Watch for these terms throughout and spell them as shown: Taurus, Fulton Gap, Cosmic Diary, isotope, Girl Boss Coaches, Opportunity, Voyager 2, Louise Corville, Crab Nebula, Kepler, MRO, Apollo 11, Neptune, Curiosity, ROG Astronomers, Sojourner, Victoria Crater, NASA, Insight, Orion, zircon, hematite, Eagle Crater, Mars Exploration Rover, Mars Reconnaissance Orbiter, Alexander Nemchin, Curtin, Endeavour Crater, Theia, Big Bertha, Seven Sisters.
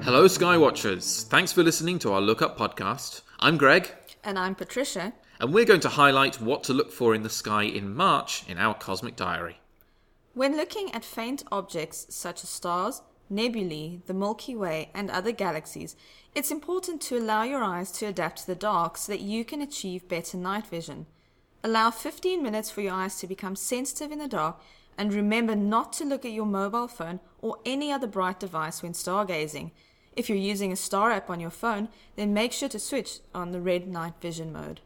Hello Skywatchers, thanks for listening to our Look Up podcast. I'm Greg. And I'm Patricia. And we're going to highlight what to look for in the sky in March in our Cosmic Diary. When looking at faint objects such as stars, nebulae, the Milky Way and other galaxies, it's important to allow your eyes to adapt to the dark so that you can achieve better night vision. Allow 15 minutes for your eyes to become sensitive in the dark and remember not to look at your mobile phone or any other bright device when stargazing. If you're using a star app on your phone, then make sure to switch on the red night vision mode.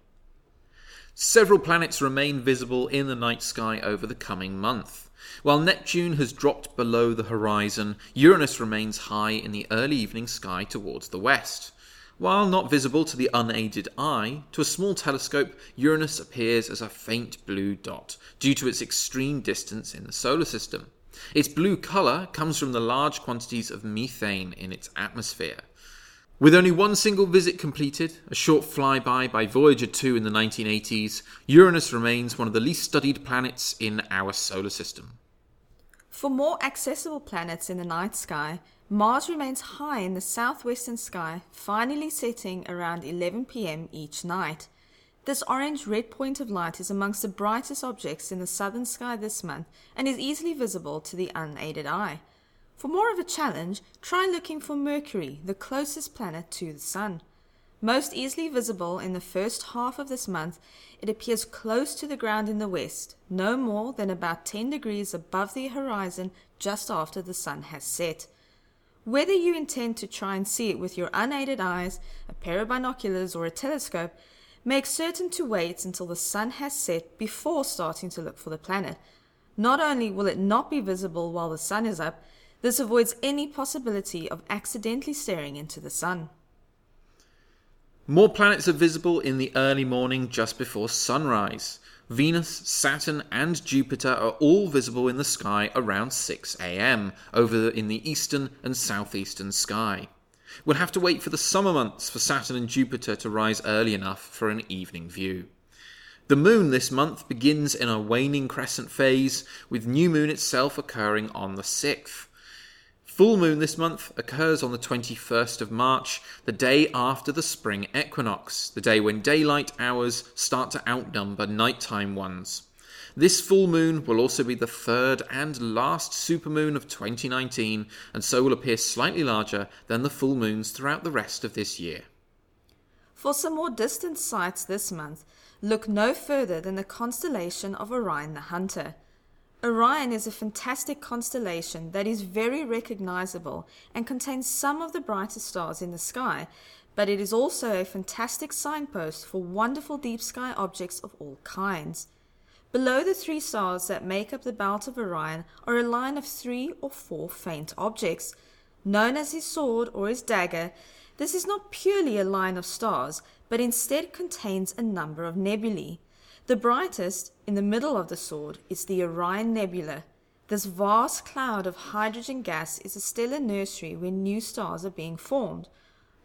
Several planets remain visible in the night sky over the coming month. While Neptune has dropped below the horizon, Uranus remains high in the early evening sky towards the west. While not visible to the unaided eye, to a small telescope, Uranus appears as a faint blue dot due to its extreme distance in the solar system. Its blue colour comes from the large quantities of methane in its atmosphere. With only one single visit completed, a short flyby by Voyager 2 in the 1980s, Uranus remains one of the least studied planets in our solar system. For more accessible planets in the night sky, Mars remains high in the southwestern sky, finally setting around 11 p.m. each night. This orange-red point of light is amongst the brightest objects in the southern sky this month and is easily visible to the unaided eye. For more of a challenge, try looking for Mercury, the closest planet to the Sun. Most easily visible in the first half of this month, it appears close to the ground in the west, no more than about 10 degrees above the horizon just after the Sun has set. Whether you intend to try and see it with your unaided eyes, a pair of binoculars or a telescope, make certain to wait until the sun has set before starting to look for the planet. Not only will it not be visible while the sun is up, this avoids any possibility of accidentally staring into the sun. More planets are visible in the early morning just before sunrise. Venus, Saturn and Jupiter are all visible in the sky around 6 a.m. over in the eastern and southeastern sky. We'll have to wait for the summer months for Saturn and Jupiter to rise early enough for an evening view. The moon this month begins in a waning crescent phase, with new moon itself occurring on the 6th. Full moon this month occurs on the 21st of March, the day after the spring equinox, the day when daylight hours start to outnumber nighttime ones. This full moon will also be the third and last supermoon of 2019 and so will appear slightly larger than the full moons throughout the rest of this year. For some more distant sights this month, look no further than the constellation of Orion the Hunter. Orion is a fantastic constellation that is very recognizable and contains some of the brightest stars in the sky, but it is also a fantastic signpost for wonderful deep sky objects of all kinds. Below the three stars that make up the belt of Orion are a line of 3 or 4 faint objects. Known as his sword or his dagger, this is not purely a line of stars, but instead contains a number of nebulae. The brightest, in the middle of the sword, is the Orion Nebula. This vast cloud of hydrogen gas is a stellar nursery where new stars are being formed,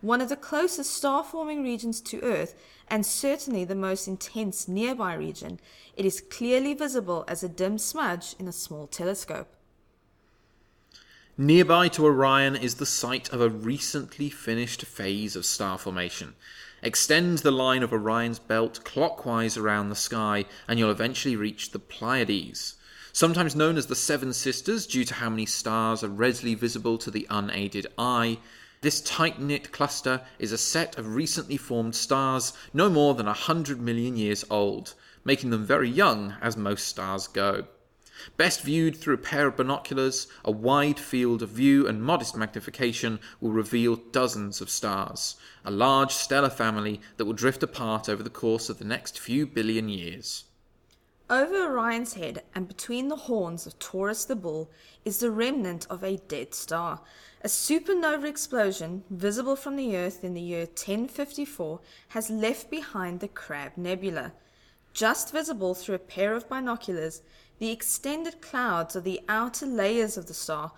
one of the closest star-forming regions to Earth and certainly the most intense nearby region. It is clearly visible as a dim smudge in a small telescope. Nearby to Orion is the site of a recently finished phase of star formation. Extend the line of Orion's belt clockwise around the sky and you'll eventually reach the Pleiades. Sometimes known as the Seven Sisters due to how many stars are readily visible to the unaided eye, this tight-knit cluster is a set of recently formed stars no more than 100 million years old, making them very young as most stars go. Best viewed through a pair of binoculars, a wide field of view and modest magnification will reveal dozens of stars, a large stellar family that will drift apart over the course of the next few billion years. Over Orion's head and between the horns of Taurus the bull is the remnant of a dead star, a supernova explosion visible from the Earth in the year 1054 has left behind the Crab Nebula. Just visible through a pair of binoculars, the extended clouds are the outer layers of the star,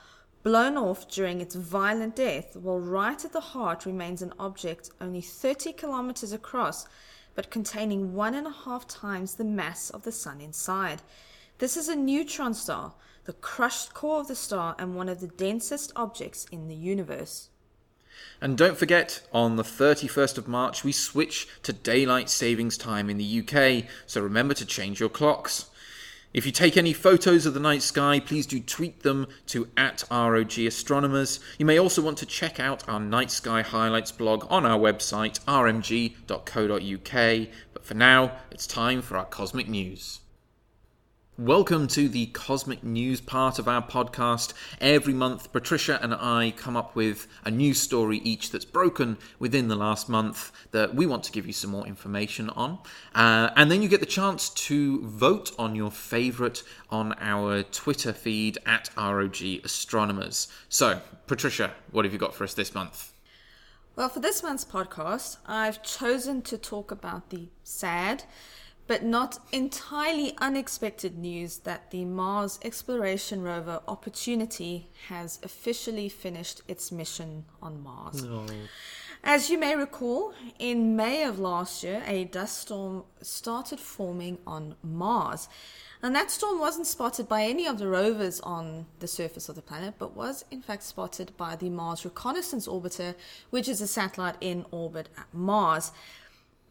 blown off during its violent death, while right at the heart remains an object only 30 kilometers across, but containing 1.5 times the mass of the sun inside. This is a neutron star, the crushed core of the star and one of the densest objects in the universe. And don't forget, on the 31st of March, we switch to daylight savings time in the UK, so remember to change your clocks. If you take any photos of the night sky, please do tweet them to @ROG Astronomers. You may also want to check out our Night Sky Highlights blog on our website, rmg.co.uk. But for now, it's time for our Cosmic News. Welcome to the Cosmic News part of our podcast. Every month, Patricia and I come up with a news story each that's broken within the last month that we want to give you some more information on. And then you get the chance to vote on your favourite on our Twitter feed @ROG Astronomers. So, Patricia, what have you got for us this month? Well, for this month's podcast, I've chosen to talk about the sad but not entirely unexpected news that the Mars Exploration Rover Opportunity has officially finished its mission on Mars. No. As you may recall, in May of last year, a dust storm started forming on Mars. And that storm wasn't spotted by any of the rovers on the surface of the planet, but was in fact spotted by the Mars Reconnaissance Orbiter, which is a satellite in orbit at Mars.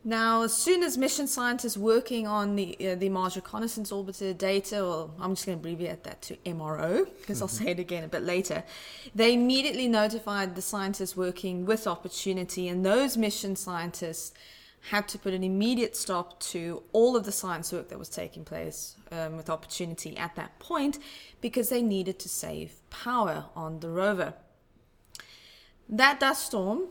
Now, as soon as mission scientists working on the Mars Reconnaissance Orbiter data, or I'm just going to abbreviate that to MRO, because I'll say it again a bit later, they immediately notified the scientists working with Opportunity, and those mission scientists had to put an immediate stop to all of the science work that was taking place with Opportunity at that point, because they needed to save power on the rover. That dust storm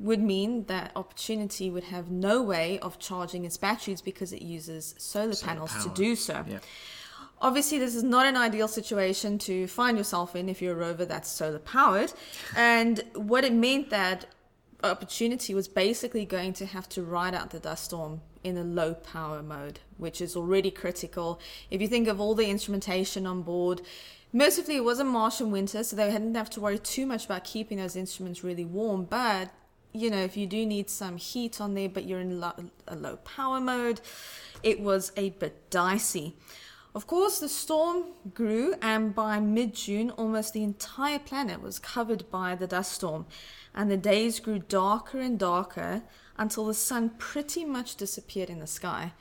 would mean that Opportunity would have no way of charging its batteries because it uses solar panels to do so. Yeah. Obviously, this is not an ideal situation to find yourself in if you're a rover that's solar powered. And what it meant that Opportunity was basically going to have to ride out the dust storm in a low power mode, which is already critical. If you think of all the instrumentation on board, mercifully it was a Martian winter, so they didn't have to worry too much about keeping those instruments really warm. But you know, if you do need some heat on there, but you're in a low power mode, it was a bit dicey. Of course, the storm grew, and by mid-June, almost the entire planet was covered by the dust storm, and the days grew darker and darker until the sun pretty much disappeared in the sky.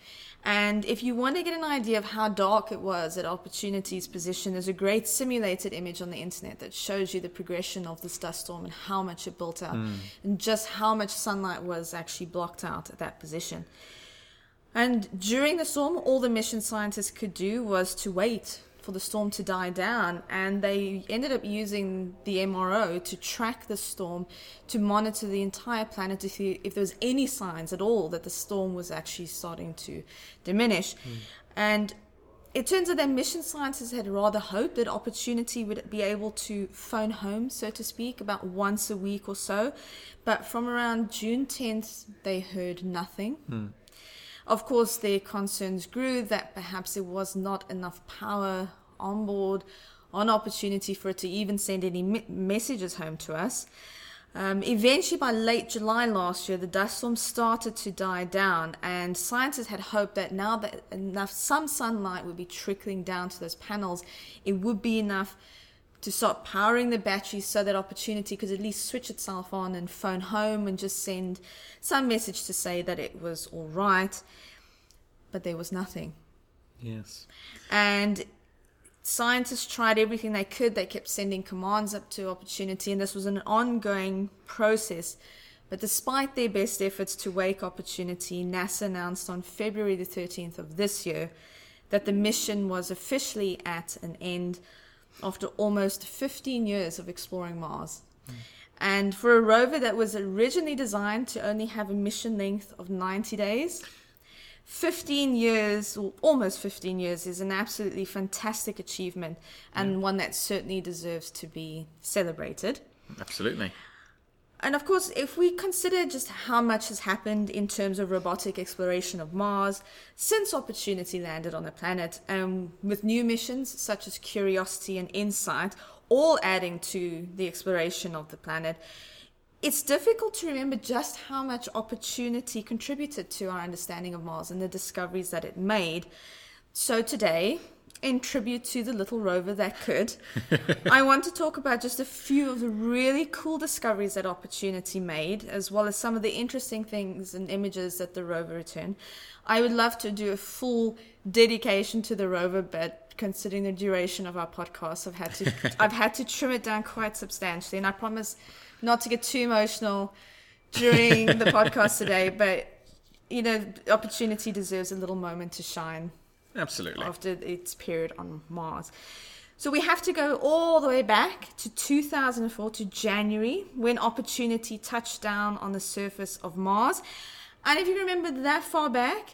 And if you want to get an idea of how dark it was at Opportunity's position, there's a great simulated image on the internet that shows you the progression of this dust storm and how much it built up and just how much sunlight was actually blocked out at that position. And during the storm, all the mission scientists could do was to wait for the storm to die down, and they ended up using the MRO to track the storm, to monitor the entire planet to see if there was any signs at all that the storm was actually starting to diminish. And it turns out that mission scientists had rather hoped that Opportunity would be able to phone home, so to speak, about once a week or so, but from around June 10th they heard nothing. Of course, their concerns grew that perhaps there was not enough power on board on Opportunity for it to even send any messages home to us. Eventually, by late July last year, the dust storm started to die down, and scientists had hoped that now that some sunlight would be trickling down to those panels, it would be enough to start powering the batteries so that Opportunity could at least switch itself on and phone home and just send some message to say that it was all right. But there was nothing. Yes. And scientists tried everything they could. They kept sending commands up to Opportunity, and this was an ongoing process. But despite their best efforts to wake Opportunity, NASA announced on February the 13th of this year that the mission was officially at an end, after almost 15 years of exploring Mars. And for a rover that was originally designed to only have a mission length of 90 days, 15 years, or almost 15 years, is an absolutely fantastic achievement, and one that certainly deserves to be celebrated. Absolutely. And of course, if we consider just how much has happened in terms of robotic exploration of Mars since Opportunity landed on the planet, with new missions such as Curiosity and Insight, all adding to the exploration of the planet, it's difficult to remember just how much Opportunity contributed to our understanding of Mars and the discoveries that it made. So today, in tribute to the little rover that could, I want to talk about just a few of the really cool discoveries that Opportunity made, as well as some of the interesting things and images that the rover returned. I would love to do a full dedication to the rover, but considering the duration of our podcast, I've had to trim it down quite substantially, and I promise not to get too emotional during the podcast today, but you know, Opportunity deserves a little moment to shine. Absolutely. After its period on Mars. So we have to go all the way back to 2004, to January, when Opportunity touched down on the surface of Mars. And if you remember that far back,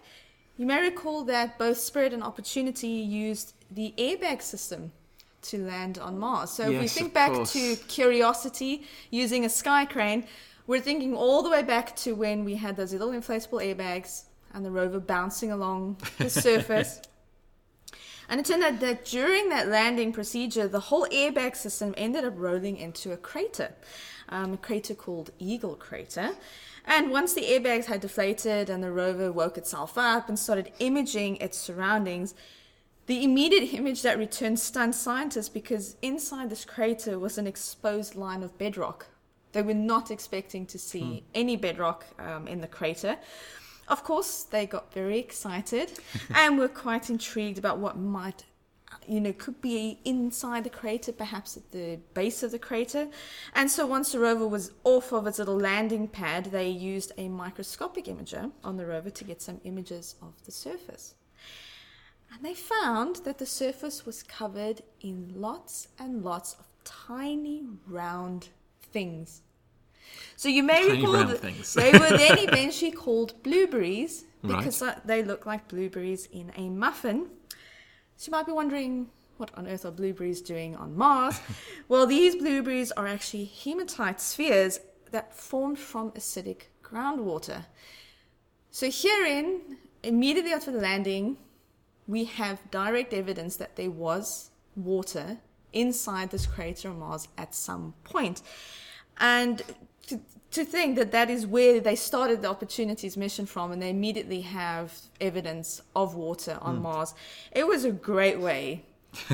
you may recall that both Spirit and Opportunity used the airbag system to land on Mars. So yes, if we think back to Curiosity using a sky crane, we're thinking all the way back to when we had those little inflatable airbags and the rover bouncing along the surface. And it turned out that during that landing procedure, the whole airbag system ended up rolling into a crater called Eagle Crater. And once the airbags had deflated and the rover woke itself up and started imaging its surroundings, the immediate image that returned stunned scientists, because inside this crater was an exposed line of bedrock. They were not expecting to see any bedrock in the crater. Of course, they got very excited and were quite intrigued about what might, could be inside the crater, perhaps at the base of the crater. And so once the rover was off of its little landing pad, they used a microscopic imager on the rover to get some images of the surface. And they found that the surface was covered in lots and lots of tiny round things. So you may recall that they were then eventually called blueberries, because they look like blueberries in a muffin. So you might be wondering, what on earth are blueberries doing on Mars? Well, these blueberries are actually hematite spheres that formed from acidic groundwater. So herein, immediately after the landing, we have direct evidence that there was water inside this crater on Mars at some point. And to think that is where they started the Opportunity's mission from, and they immediately have evidence of water on Mars. It was a great way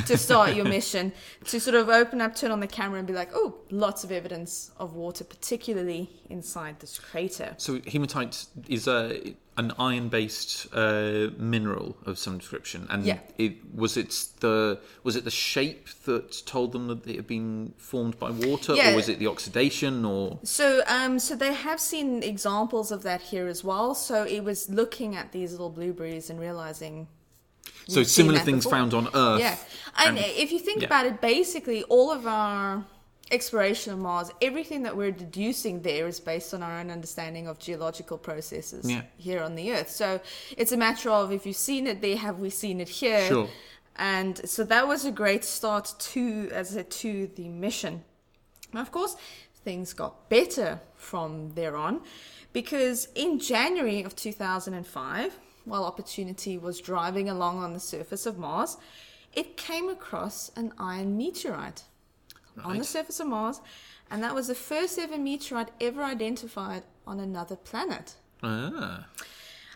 to start your mission, to sort of open up, turn on the camera and be like, oh, lots of evidence of water, particularly inside this crater. So hematite is an iron-based mineral of some description, and was it the shape that told them that it had been formed by water, or was it the oxidation, or so they have seen examples of that here as well. So it was looking at these little blueberries and realizing. So similar things found on Earth. Yeah, and if you think about it, basically all of our exploration of Mars, everything that we're deducing there is based on our own understanding of geological processes here on the Earth. So it's a matter of, if you've seen it there, have we seen it here? Sure. And so that was a great start to the mission. And of course, things got better from there on, because in January of 2005... while Opportunity was driving along on the surface of Mars, it came across an iron meteorite on the surface of Mars, and that was the first ever meteorite ever identified on another planet.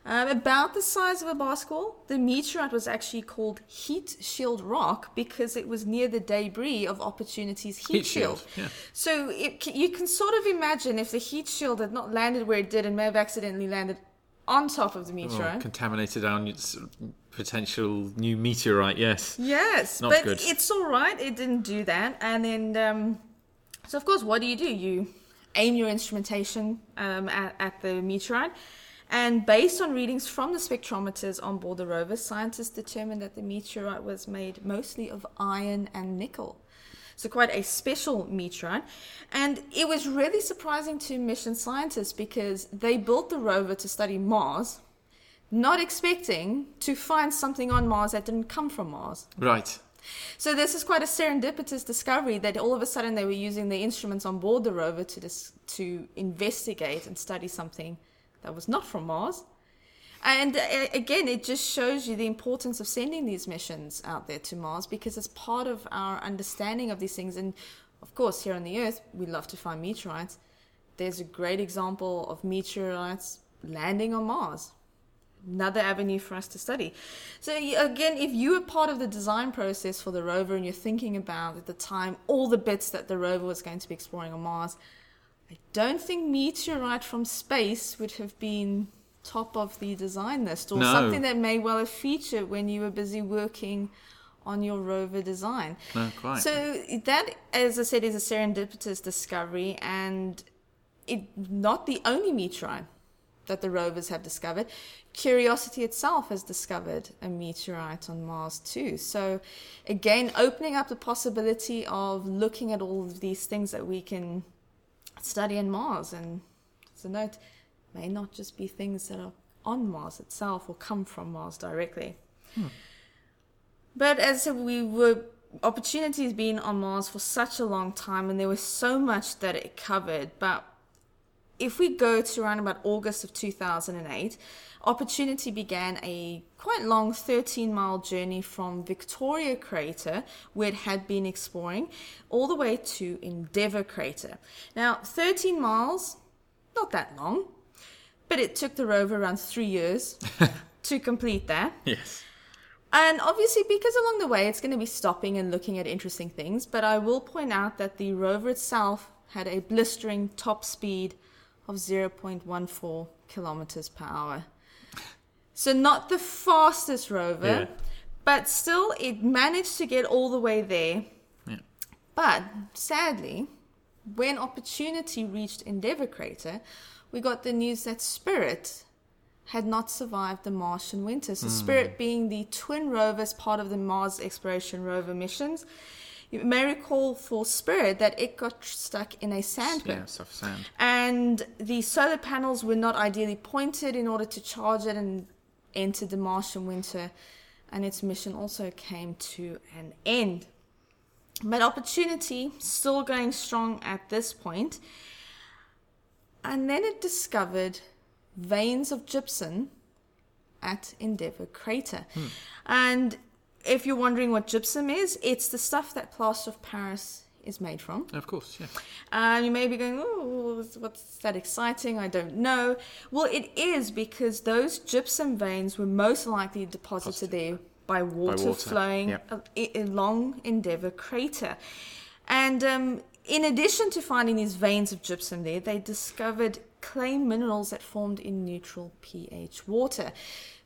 About the size of a basketball, the meteorite was actually called Heat Shield Rock because it was near the debris of Opportunity's heat shield. Yeah. So you can sort of imagine if the heat shield had not landed where it did and may have accidentally landed on top of the meteorite. Oh, contaminated on its potential new meteorite, yes. Yes, not but good. It's all right. It didn't do that. And then, so of course, what do? You aim your instrumentation at the meteorite. And based on readings from the spectrometers on board the rover, scientists determined that the meteorite was made mostly of iron and nickel. So quite a special meteorite. And it was really surprising to mission scientists because they built the rover to study Mars, not expecting to find something on Mars that didn't come from Mars. Right. So this is quite a serendipitous discovery that all of a sudden they were using the instruments on board the rover to investigate and study something that was not from Mars. And again, it just shows you the importance of sending these missions out there to Mars, because it's part of our understanding of these things. And of course, here on the Earth, we love to find meteorites. There's a great example of meteorites landing on Mars. another avenue for us to study. So again, if you were part of the design process for the rover and you're thinking about, at the time, all the bits that the rover was going to be exploring on Mars, I don't think meteorite from space would have been top of the design list, or something that may well have featured when you were busy working on your rover design. No, quite. So that, as I said, is a serendipitous discovery, and it's not the only meteorite that the rovers have discovered. Curiosity itself has discovered a meteorite on Mars too. So again, opening up the possibility of looking at all of these things that we can study in Mars. And as a note, it may not just be things that are on Mars itself or come from Mars directly. But as we were, Opportunity's been on Mars for such a long time, and there was so much that it covered. But if we go to around about August of 2008, Opportunity began a quite long 13-mile journey from Victoria Crater, where it had been exploring, all the way to Endeavour Crater. Now, 13 miles, not that long, but it took the rover around 3 years to complete that. Yes. And obviously, because along the way, it's going to be stopping and looking at interesting things, but I will point out that the rover itself had a blistering top speed of 0.14 kilometers per hour. So not the fastest rover, but still it managed to get all the way there. Yeah. But sadly, when Opportunity reached Endeavour Crater, we got the news that Spirit had not survived the Martian winter. So Spirit being the twin rovers, part of the Mars Exploration Rover missions. You may recall for Spirit that it got stuck in a sand pit. Yes, of sand. And the solar panels were not ideally pointed in order to charge it, and entered the Martian winter. And its mission also came to an end. But Opportunity, still going strong at this point. And then it discovered veins of gypsum at Endeavour Crater. And if you're wondering what gypsum is, it's the stuff that plaster of Paris is made from. Of course, yeah. And you may be going, oh, what's that exciting? I don't know. Well, it is, because those gypsum veins were most likely deposited there by water flowing along Endeavour Crater. And in addition to finding these veins of gypsum there, they discovered clay minerals that formed in neutral pH water.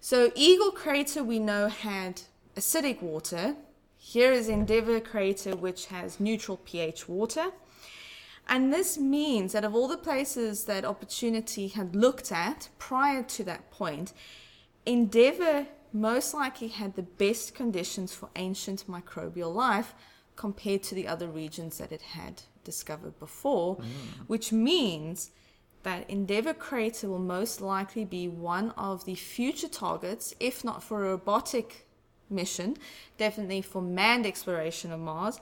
So Eagle Crater, we know, had acidic water. Here is Endeavour Crater, which has neutral pH water. And this means that of all the places that Opportunity had looked at prior to that point, Endeavour most likely had the best conditions for ancient microbial life compared to the other regions that it had discovered before, which means that Endeavour Crater will most likely be one of the future targets, if not for a robotic mission, definitely for manned exploration of Mars.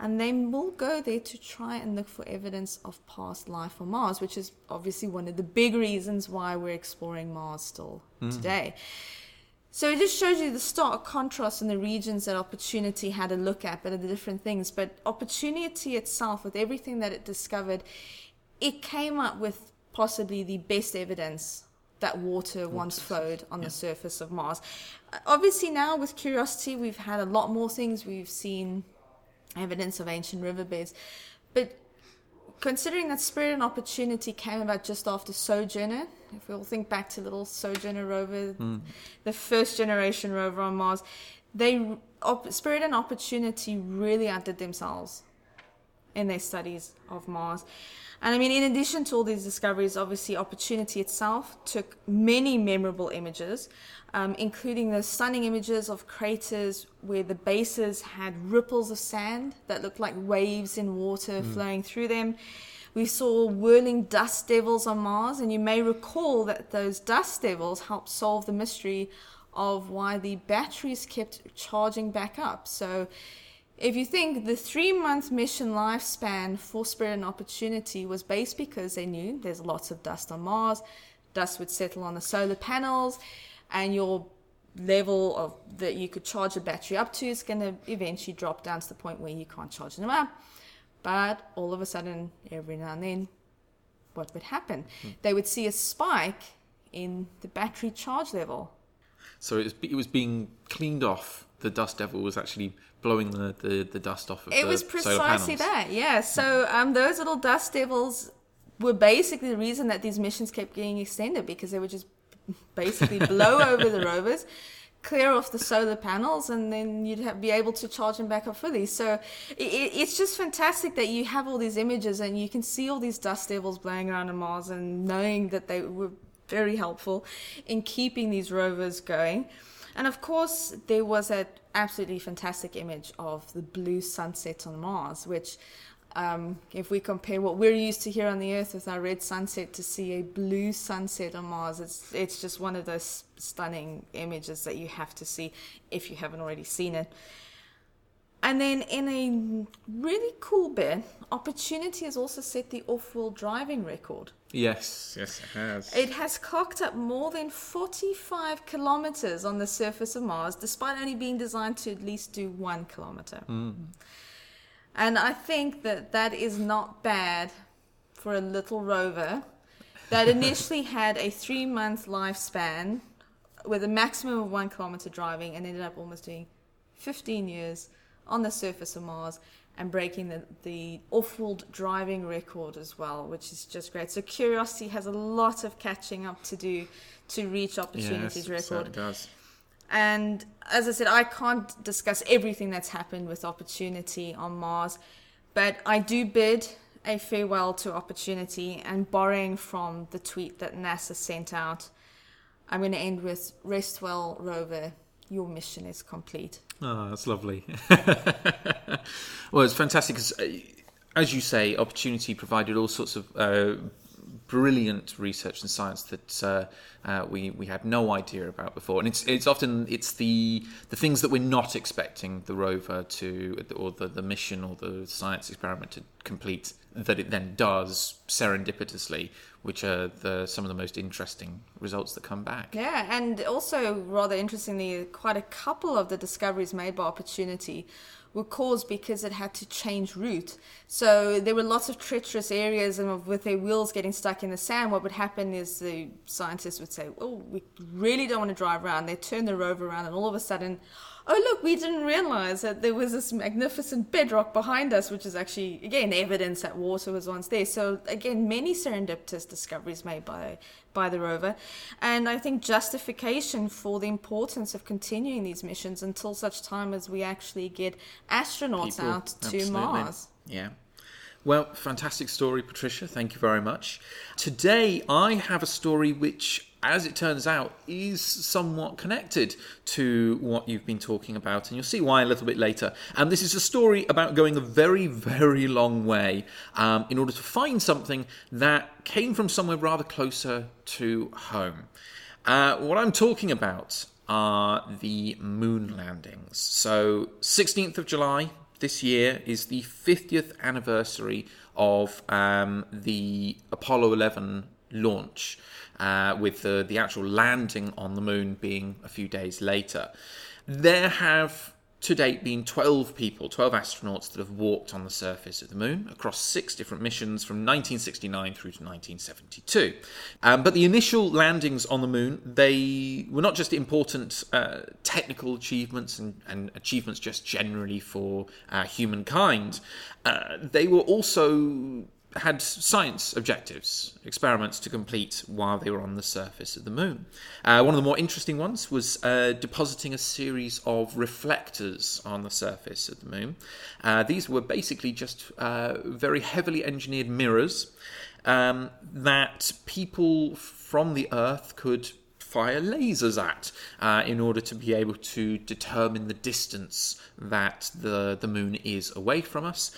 And they will go there to try and look for evidence of past life on Mars, which is obviously one of the big reasons why we're exploring Mars still today. So it just shows you the stark contrast in the regions that Opportunity had a look at, but the different things. But Opportunity itself, with everything that it discovered, it came up with possibly the best evidence that water once flowed on the surface of Mars. Obviously now with Curiosity, we've had a lot more things. We've seen evidence of ancient riverbeds. But considering that Spirit and Opportunity came about just after Sojourner, if we all think back to little Sojourner rover, the first generation rover on Mars, Spirit and Opportunity really outdid themselves in their studies of Mars. And I mean, in addition to all these discoveries, obviously Opportunity itself took many memorable images, including the stunning images of craters where the bases had ripples of sand that looked like waves in water flowing through them. We saw whirling dust devils on Mars, and you may recall that those dust devils helped solve the mystery of why the batteries kept charging back up. So if you think, the 3-month mission lifespan for Spirit and Opportunity was based because they knew there's lots of dust on Mars. Dust would settle on the solar panels, and your level of that you could charge a battery up to is going to eventually drop down to the point where you can't charge them up. But all of a sudden, every now and then, what would happen? They would see a spike in the battery charge level So it was being cleaned off. The dust devil was actually blowing the dust off of it. It was precisely that, yeah. So those little dust devils were basically the reason that these missions kept getting extended, because they would just basically blow over the rovers, clear off the solar panels, and then you'd be able to charge them back up fully. So it's just fantastic that you have all these images and you can see all these dust devils blowing around on Mars, and knowing that they were very helpful in keeping these rovers going. And of course, there was that absolutely fantastic image of the blue sunset on Mars, which if we compare what we're used to here on the Earth with our red sunset, to see a blue sunset on Mars, it's just one of those stunning images that you have to see if you haven't already seen it. And then in a really cool bit, Opportunity has also set the off-wheel driving record. Yes, it has. It has clocked up more than 45 kilometers on the surface of Mars, despite only being designed to at least do 1 kilometer. Mm. And I think that is not bad for a little rover that initially had a 3-month lifespan with a maximum of 1 kilometer driving, and ended up almost doing 15 years on the surface of Mars, and breaking the off-world driving record as well, which is just great. So Curiosity has a lot of catching up to do to reach Opportunity's record. It does. And as I said, I can't discuss everything that's happened with Opportunity on Mars, but I do bid a farewell to Opportunity, and borrowing from the tweet that NASA sent out, I'm going to end with, "Rest well, rover. Your mission is complete." Oh, that's lovely. Well, it's fantastic because, as you say, Opportunity provided all sorts of brilliant research and science that we had no idea about before. And it's often the things that we're not expecting the rover to, or the mission or the science experiment to complete, that it then does serendipitously, which are some of the most interesting results that come back. Yeah, and also, rather interestingly, quite a couple of the discoveries made by Opportunity were caused because it had to change route. So there were lots of treacherous areas, and with their wheels getting stuck in the sand, what would happen is the scientists would say, "Well, we really don't want to drive around." They turn the rover around, and all of a sudden, "Oh, look, we didn't realize that there was this magnificent bedrock behind us," which is actually, again, evidence that water was once there. So, again, many serendipitous discoveries made by the rover. And I think justification for the importance of continuing these missions until such time as we actually get astronauts out to Mars. Yeah. Well, fantastic story, Patricia. Thank you very much. Today, I have a story which, as it turns out, is somewhat connected to what you've been talking about, and you'll see why a little bit later. And this is a story about going a very, very long way in order to find something that came from somewhere rather closer to home. What I'm talking about are the moon landings. So 16th of July this year is the 50th anniversary of the Apollo 11 launch, with the actual landing on the moon being a few days later. There have to date been 12 astronauts that have walked on the surface of the moon across 6 different missions from 1969 through to 1972. But the initial landings on the moon, they were not just important technical achievements and achievements just generally for humankind. They were also had science objectives, experiments to complete while they were on the surface of the moon. One of the more interesting ones was depositing a series of reflectors on the surface of the moon. These were basically just very heavily engineered mirrors that people from the Earth could fire lasers at in order to be able to determine the distance that the moon is away from us,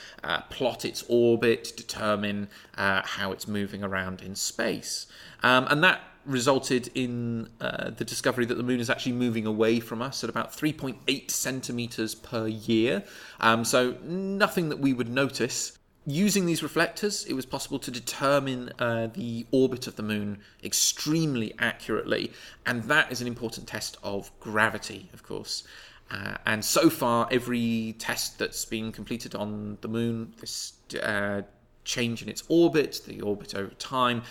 plot its orbit, determine how it's moving around in space. And that resulted in the discovery that the moon is actually moving away from us at about 3.8 centimetres per year. So nothing that we would notice. Using these reflectors, it was possible to determine the orbit of the moon extremely accurately, and that is an important test of gravity, of course. And so far, every test that's been completed on the moon, this change in its orbit, the orbit over time,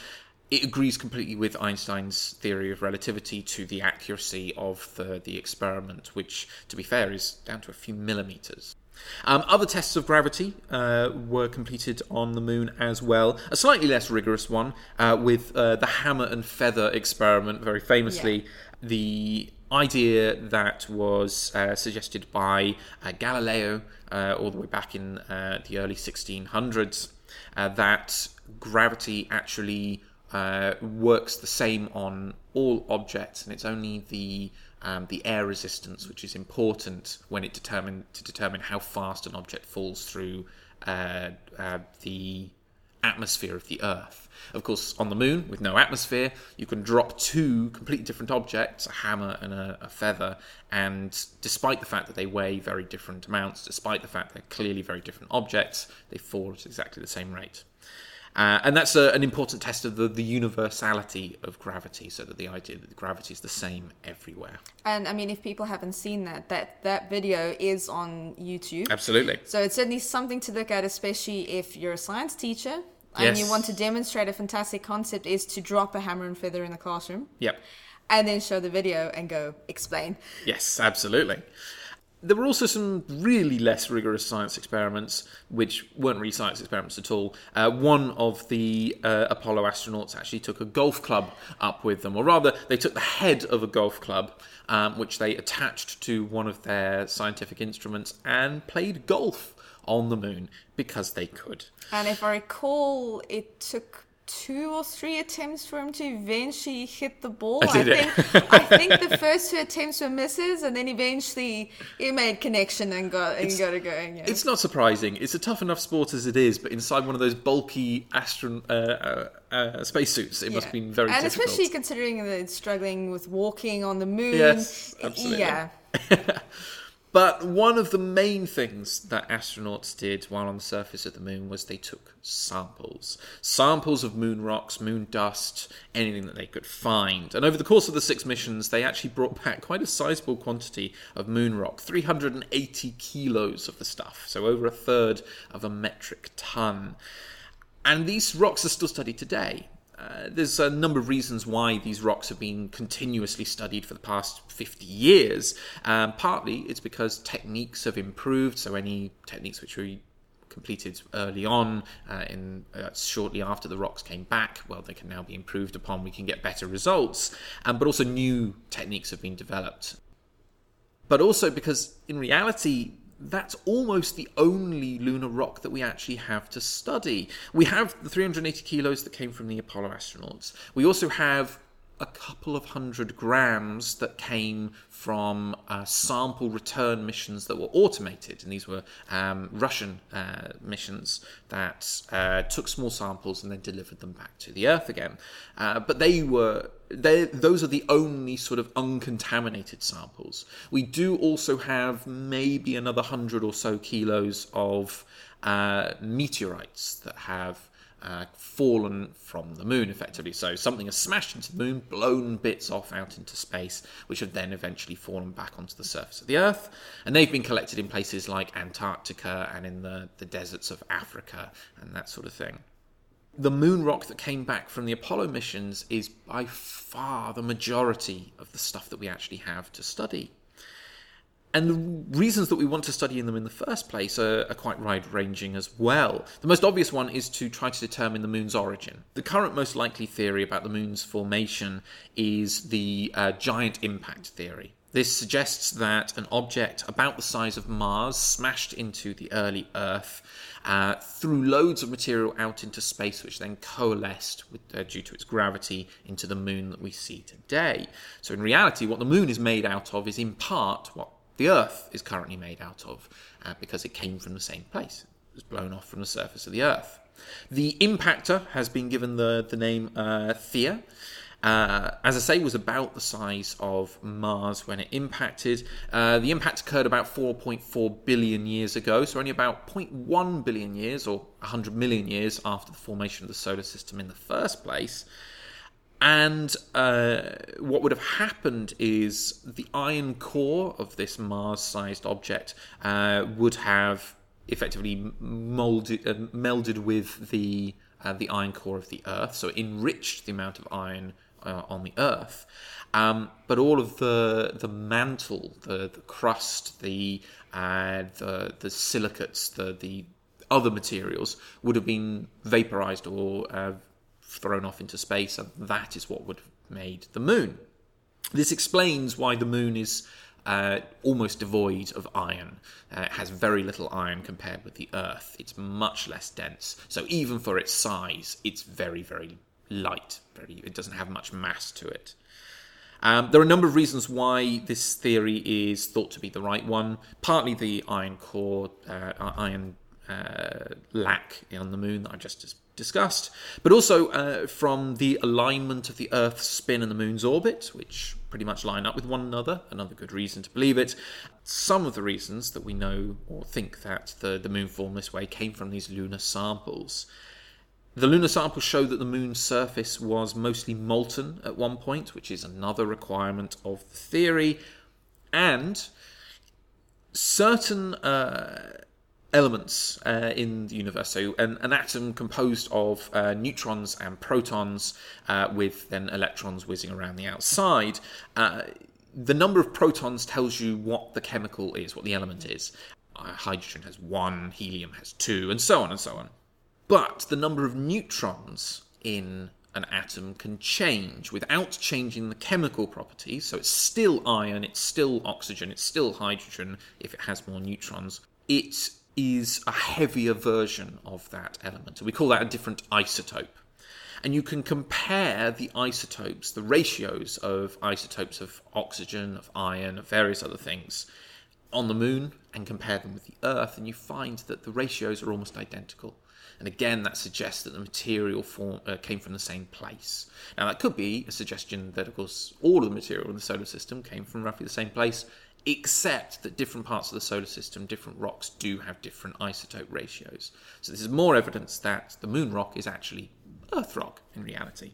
it agrees completely with Einstein's theory of relativity to the accuracy of the experiment, which, to be fair, is down to a few millimetres. Other tests of gravity were completed on the moon as well. A slightly less rigorous one with the hammer and feather experiment, very famously. Yeah. The idea that was suggested by Galileo all the way back in the early 1600s, that gravity actually works the same on all objects, and it's only the air resistance which is important when it determine how fast an object falls through the atmosphere of the Earth. Of course, on the moon, with no atmosphere, you can drop two completely different objects, a hammer and a feather, and despite the fact that they weigh very different amounts, despite the fact they're clearly very different objects, they fall at exactly the same rate. And that's an important test of the universality of gravity, so that the idea that gravity is the same everywhere. And, I mean, if people haven't seen that video is on YouTube. Absolutely. So it's certainly something to look at, especially if you're a science teacher and you want to demonstrate a fantastic concept is to drop a hammer and feather in the classroom. Yep. And then show the video and go, explain. Yes, absolutely. There were also some really less rigorous science experiments, which weren't really science experiments at all. One of the Apollo astronauts actually took a golf club up with them, or rather, they took the head of a golf club, which they attached to one of their scientific instruments and played golf on the moon because they could. And if I recall, it took 2 or 3 attempts for him to eventually hit the ball. I think the first 2 attempts were misses, and then eventually he made connection and got it going. Yeah. It's not surprising. It's a tough enough sport as it is, but inside one of those bulky spacesuits, it must have been very difficult. And especially considering that it's struggling with walking on the moon. Yes, absolutely. Yeah. But one of the main things that astronauts did while on the surface of the moon was they took samples. Samples of moon rocks, moon dust, anything that they could find. And over the course of the 6 missions, they actually brought back quite a sizable quantity of moon rock, 380 kilos of the stuff, so over a third of a metric ton. And these rocks are still studied today. There's a number of reasons why these rocks have been continuously studied for the past 50 years. Partly it's because techniques have improved, so any techniques which we completed early on, shortly after the rocks came back, well, they can now be improved upon, we can get better results, but also new techniques have been developed. But also because in reality, that's almost the only lunar rock that we actually have to study. We have the 380 kilos that came from the Apollo astronauts. We also have a couple of 100 grams that came from sample return missions that were automated. And these were Russian missions that took small samples and then delivered them back to the Earth again. But those are the only sort of uncontaminated samples. We do also have maybe another 100 or so kilos of meteorites that have fallen from the moon, effectively. So something has smashed into the moon, blown bits off out into space, which have then eventually fallen back onto the surface of the Earth. And they've been collected in places like Antarctica and in the deserts of Africa and that sort of thing. The moon rock that came back from the Apollo missions is by far the majority of the stuff that we actually have to study. And the reasons that we want to study them in the first place are quite wide-ranging as well. The most obvious one is to try to determine the moon's origin. The current most likely theory about the moon's formation is the giant impact theory. This suggests that an object about the size of Mars smashed into the early Earth, threw loads of material out into space, which then coalesced due to its gravity into the moon that we see today. So in reality, what the moon is made out of is in part what the Earth is currently made out of, because it came from the same place. It was blown off from the surface of the Earth. The impactor has been given the name Theia. As I say, was about the size of Mars when it impacted. The impact occurred about 4.4 billion years ago, so only about 0.1 billion years, or 100 million years, after the formation of the solar system in the first place. And what would have happened is the iron core of this Mars-sized object would have effectively melded with the the iron core of the Earth, so it enriched the amount of iron on the Earth. But all of the mantle, the crust, the silicates, the other materials would have been vaporized or thrown off into space, and that is what would have made the moon. This explains why the moon is almost devoid of iron. It has very little iron compared with the Earth. It's much less dense. So even for its size, it's very, very light. It doesn't have much mass to it. There are a number of reasons why this theory is thought to be the right one. Partly the iron core, lack on the moon that I just discussed, but also from the alignment of the Earth's spin and the moon's orbit, which pretty much line up with one another, another good reason to believe it. Some of the reasons that we know or think that the moon formed this way came from these lunar samples. The lunar samples show that the moon's surface was mostly molten at one point, which is another requirement of the theory, and certain elements in the universe. So an atom composed of neutrons and protons with then electrons whizzing around the outside. The number of protons tells you what the chemical is, what the element is. Hydrogen has 1, helium has 2, and so on and so on. But the number of neutrons in an atom can change without changing the chemical properties. So it's still iron, it's still oxygen, it's still hydrogen if it has more neutrons. It is a heavier version of that element. We call that a different isotope. And you can compare the isotopes, the ratios of isotopes of oxygen, of iron, of various other things on the moon and compare them with the Earth, and you find that the ratios are almost identical. And again, that suggests that the material came from the same place. Now, that could be a suggestion that, of course, all of the material in the solar system came from roughly the same place, except that different parts of the solar system, different rocks, do have different isotope ratios. So this is more evidence that the moon rock is actually Earth rock in reality.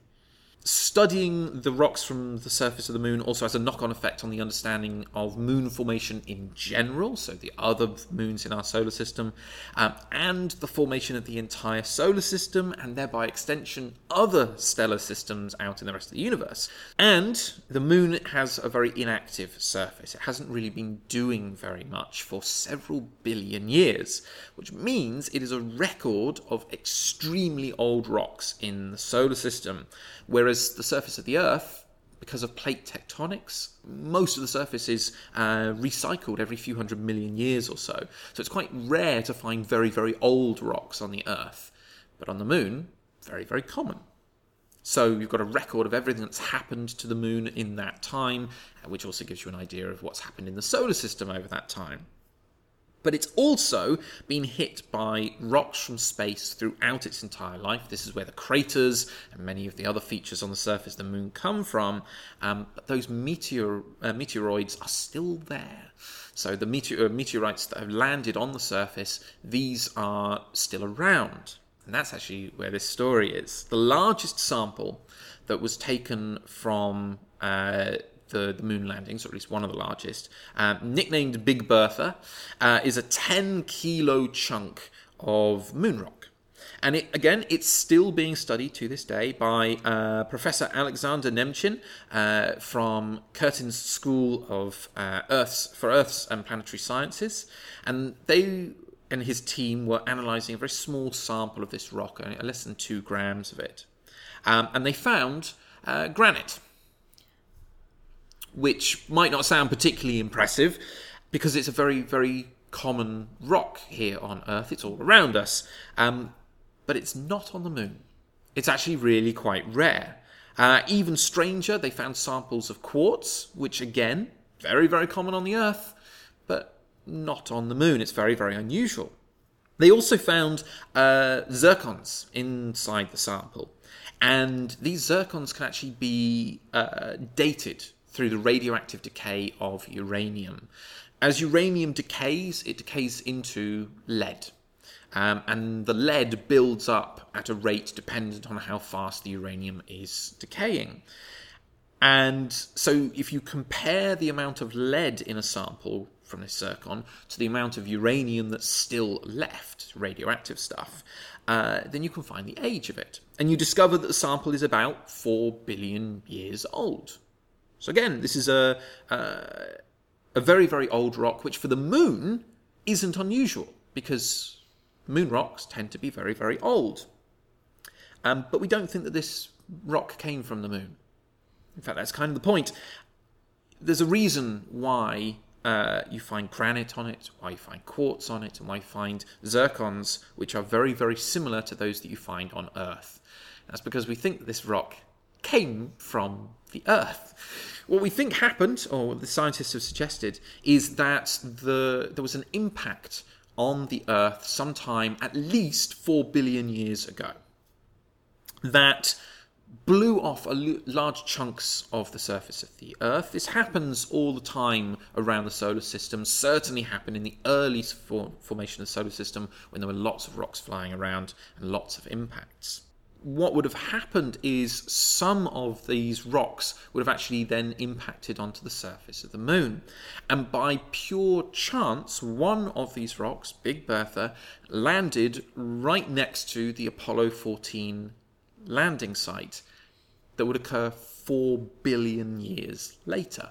Studying the rocks from the surface of the moon also has a knock-on effect on the understanding of moon formation in general, so the other moons in our solar system, and the formation of the entire solar system, and thereby extension other stellar systems out in the rest of the universe. And the moon has a very inactive surface. It hasn't really been doing very much for several billion years, which means it is a record of extremely old rocks in the solar system, whereas the surface of the Earth, because of plate tectonics, most of the surface is recycled every few 100 million years or so. So it's quite rare to find very, very old rocks on the Earth. But on the moon, very, very common. So you've got a record of everything that's happened to the moon in that time, which also gives you an idea of what's happened in the solar system over that time. But it's also been hit by rocks from space throughout its entire life. This is where the craters and many of the other features on the surface of the moon come from. But those meteoroids are still there. So the meteorites that have landed on the surface, these are still around. And that's actually where this story is. The largest sample that was taken from the moon landings, or at least one of the largest, nicknamed Big Bertha, is a 10-kilo chunk of moon rock. And it's still being studied to this day by Professor Alexander Nemchin from Curtin's School of Earths and Planetary Sciences. And they and his team were analysing a very small sample of this rock, less than 2 grams of it. And they found granite, which might not sound particularly impressive because it's a very, very common rock here on Earth. It's all around us, but it's not on the moon. It's actually really quite rare. Even stranger, they found samples of quartz, which again, very, very common on the Earth, but not on the moon. It's very, very unusual. They also found zircons inside the sample, and these zircons can actually be dated through the radioactive decay of uranium. As uranium decays, it decays into lead. And the lead builds up at a rate dependent on how fast the uranium is decaying. And so if you compare the amount of lead in a sample from this zircon to the amount of uranium that's still left, radioactive stuff, then you can find the age of it. And you discover that the sample is about 4 billion years old. So again, this is a very, very old rock, which for the moon isn't unusual, because moon rocks tend to be very, very old. But we don't think that this rock came from the moon. In fact, that's kind of the point. There's a reason why you find granite on it, why you find quartz on it, and why you find zircons, which are very, very similar to those that you find on Earth. That's because we think this rock came from the Earth. What we think happened, or what the scientists have suggested, is that there was an impact on the Earth sometime at least 4 billion years ago that blew off large chunks of the surface of the Earth. This happens all the time around the solar system, certainly happened in the early formation of the solar system when there were lots of rocks flying around and lots of impacts. What would have happened is some of these rocks would have actually then impacted onto the surface of the moon. And by pure chance, one of these rocks, Big Bertha, landed right next to the Apollo 14 landing site that would occur 4 billion years later.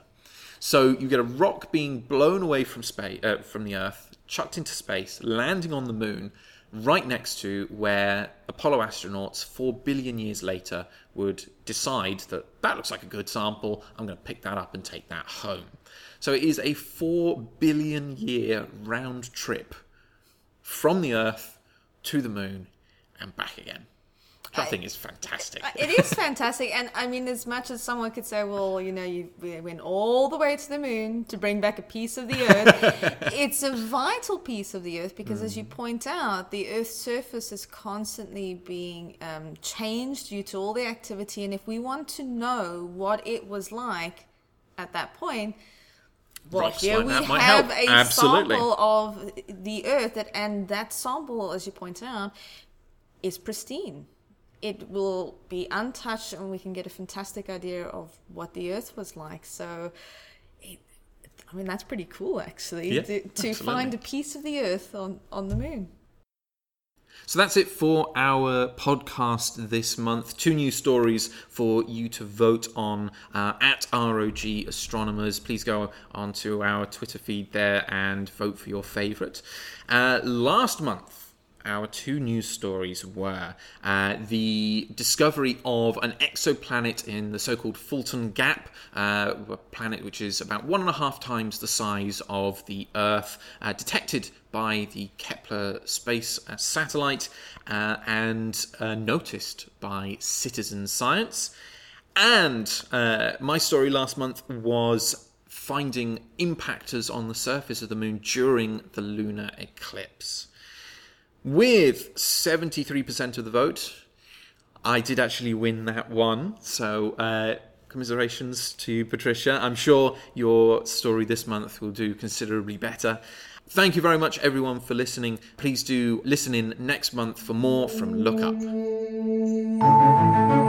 So you get a rock being blown away from space, from the Earth, chucked into space, landing on the moon, right next to where Apollo astronauts 4 billion years later would decide that that looks like a good sample, I'm going to pick that up and take that home. So it is a 4 billion year round trip from the Earth to the moon and back again. I think it's fantastic. It is fantastic. And I mean, as much as someone could say, well, you know, you went all the way to the moon to bring back a piece of the Earth, it's a vital piece of the Earth because, as you point out, the Earth's surface is constantly being changed due to all the activity. And if we want to know what it was like at that point, well, here we have a sample of the Earth, and that sample, as you point out, is pristine. It will be untouched, and we can get a fantastic idea of what the Earth was like. So, I mean, that's pretty cool, actually, yeah, to find a piece of the Earth on the moon. So that's it for our podcast this month. 2 new stories for you to vote on at ROG Astronomers. Please go onto our Twitter feed there and vote for your favourite. Last month, our 2 news stories were the discovery of an exoplanet in the so-called Fulton Gap, a planet which is about 1.5 times the size of the Earth, detected by the Kepler space satellite and noticed by citizen science. And my story last month was finding impactors on the surface of the moon during the lunar eclipse. With 73% of the vote, I did actually win that one. So commiserations to Patricia. I'm sure your story this month will do considerably better. Thank you very much, everyone, for listening. Please do listen in next month for more from Look Up.